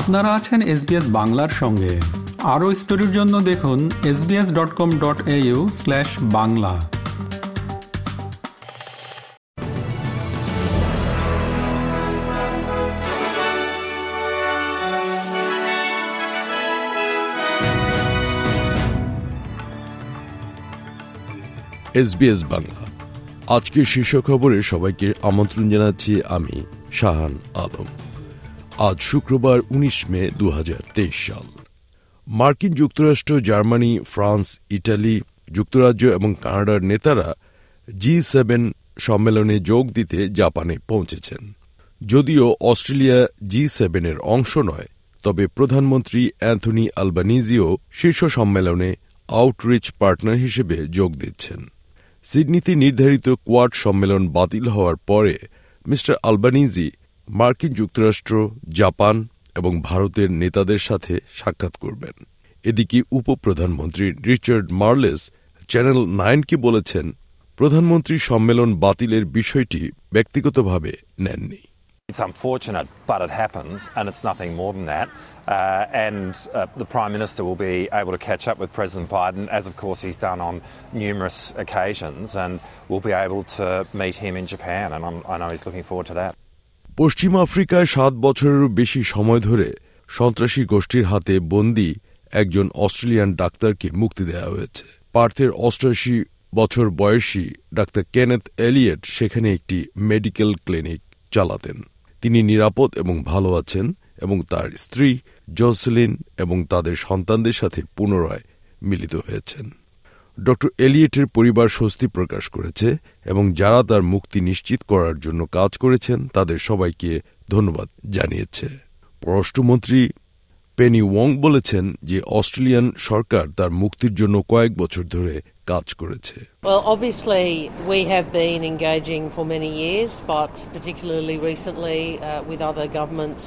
আপনারা আছেন SBS বাংলার সঙ্গে। আরও স্টোরির জন্য দেখুন sbs.com.au/বাংলা। SBS বাংলা আজকের শীর্ষ খবরে সবাইকে আমন্ত্রণ জানাচ্ছি, আমি শাহান আলম। আজ শুক্রবার 19 মে 2023 সাল। মার্কিন যুক্তরাষ্ট্র, জার্মানি, ফ্রান্স, ইটালি, যুক্তরাজ্য এবং কানাডার নেতারা G7 সম্মেলনে যোগ দিতে জাপানে পৌঁছেছেন। যদিও অস্ট্রেলিয়া G7 অংশ নয়, তবে প্রধানমন্ত্রী অ্যান্থনি আলবানিজিও শীর্ষ সম্মেলনে আউটরিচ পার্টনার হিসেবে যোগ দিচ্ছেন। সিডনিতে নির্ধারিত কোয়াড সম্মেলন বাতিল হওয়ার পরে মিস্টার আলবানিজি মার্কিন যুক্তরাষ্ট্র, জাপান এবং ভারতের নেতাদের সাথে সাক্ষাৎ করবেন। এদিকে উপপ্রধানমন্ত্রী রিচার্ড মার্লেস চ্যানেল 9 বলেছেন, প্রধানমন্ত্রী সম্মেলন বাতিলের বিষয়টি ব্যক্তিগতভাবে নেননি। It's unfortunate, but it happens, and it's nothing more than that. The Prime Minister will be able to catch up with President Biden, as of course he's done on numerous occasions, and we'll be able to meet him in Japan, and I know he's looking forward to that. পশ্চিম আফ্রিকায় 7 বছরেরও বেশি সময় ধরে সন্ত্রাসী গোষ্ঠীর হাতে বন্দী একজন অস্ট্রেলিয়ান ডাক্তারকে মুক্তি দেওয়া হয়েছে। পার্থের 88 বছর বয়সী ডাক্তার কেনেথ অ্যালিয়েট সেখানে একটি মেডিকেল ক্লিনিক চালাতেন। তিনি নিরাপদ এবং ভালো আছেন এবং তার স্ত্রী জসেলিন এবং তাদের সন্তানদের সাথে পুনরায় মিলিত হয়েছেন। ড এলিয়েটের পরিবার স্বস্তি প্রকাশ করেছে এবং যারা তার মুক্তি নিশ্চিত করার জন্য কাজ করেছেন তাদের সবাইকে ধন্যবাদ জানিয়েছে। পররাষ্ট্রমন্ত্রী পেনি ওয়ং বলেছেন যে অস্ট্রেলিয়ান সরকার তার মুক্তির জন্য কয়েক বছর ধরে কাজ করেছে। Well, obviously we have been engaging for many years, but particularly recently with other governments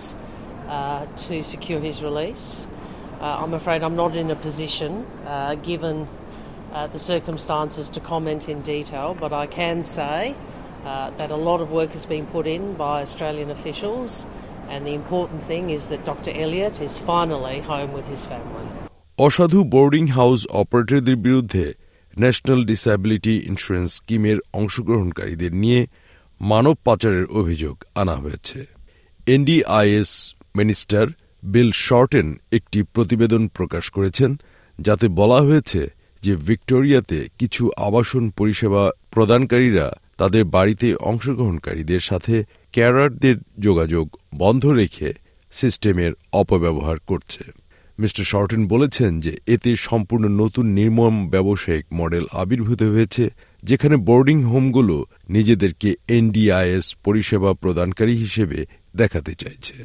to secure his release. I'm afraid I'm not in a position given the circumstances to comment in detail, but I can say that a lot of work has been put in by Australian officials. And the important thing is that Dr. Elliot is finally home with his family. অসাধু boarding house অপারেটরদের বিরুদ্ধে National disability insurance স্কিমের অংশগ্রহণকারীদের নিয়ে মানব পাচারের অভিযোগ আনা হয়েছে। NDIS মিনিস্টার বিল শর্টেন একটি প্রতিবেদন প্রকাশ করেছেন, যাতে বলা হয়েছে যে ভিক্টোরিয়াতে কিছু আবাসন পরিষেবা প্রদানকারীরা তাদের বাড়িতে অংশগ্রহণকারীদের সাথে ক্যারারদের যোগাযোগ বন্ধ রেখে সিস্টেমের অপব্যবহার করছে। মিস্টার শর্টেন বলেছেন যে এতে সম্পূর্ণ নতুন নির্মম ব্যবসায়িক মডেল আবির্ভূত হয়েছে, যেখানে বোর্ডিং হোমগুলো নিজেদেরকে NDIS পরিষেবা প্রদানকারী হিসেবে দেখাতে চাইছে।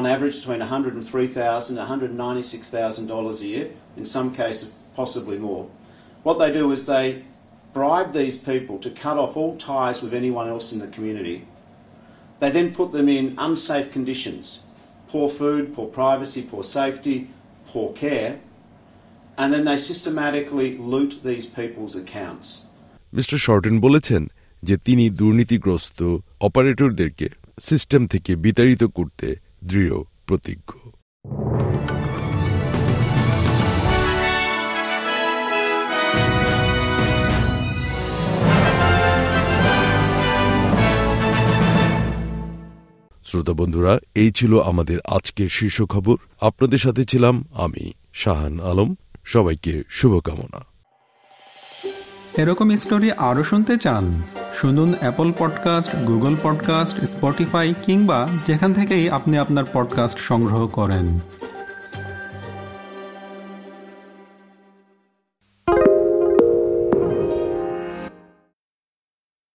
On average between $103,000 and $196,000 a year, in some cases possibly more. What they do is they bribe these people to cut off all ties with anyone else in the community. They then put them in unsafe conditions, poor food, poor privacy, poor safety, poor care, and then they systematically loot these people's accounts. Mr. Shorten বলেছেন যে তিনি দুর্নীতিগ্রস্ত অপারেটরদেরকে system থেকে বিতাড়িত করতে দৃঢ় প্রতিজ্ঞ। শ্রোতা বন্ধুরা, এই ছিল আমাদের আজকের শীর্ষ খবর। আপনাদের সাথে ছিলাম আমি শাহান আলম। সবাইকে শুভকামনা। এরকম স্টোরি আরও শুনতে চান? শুনুন Apple podcast, Google podcast, Spotify কিংবা যেখান থেকেই আপনি আপনার পডকাস্ট সংগ্রহ করেন।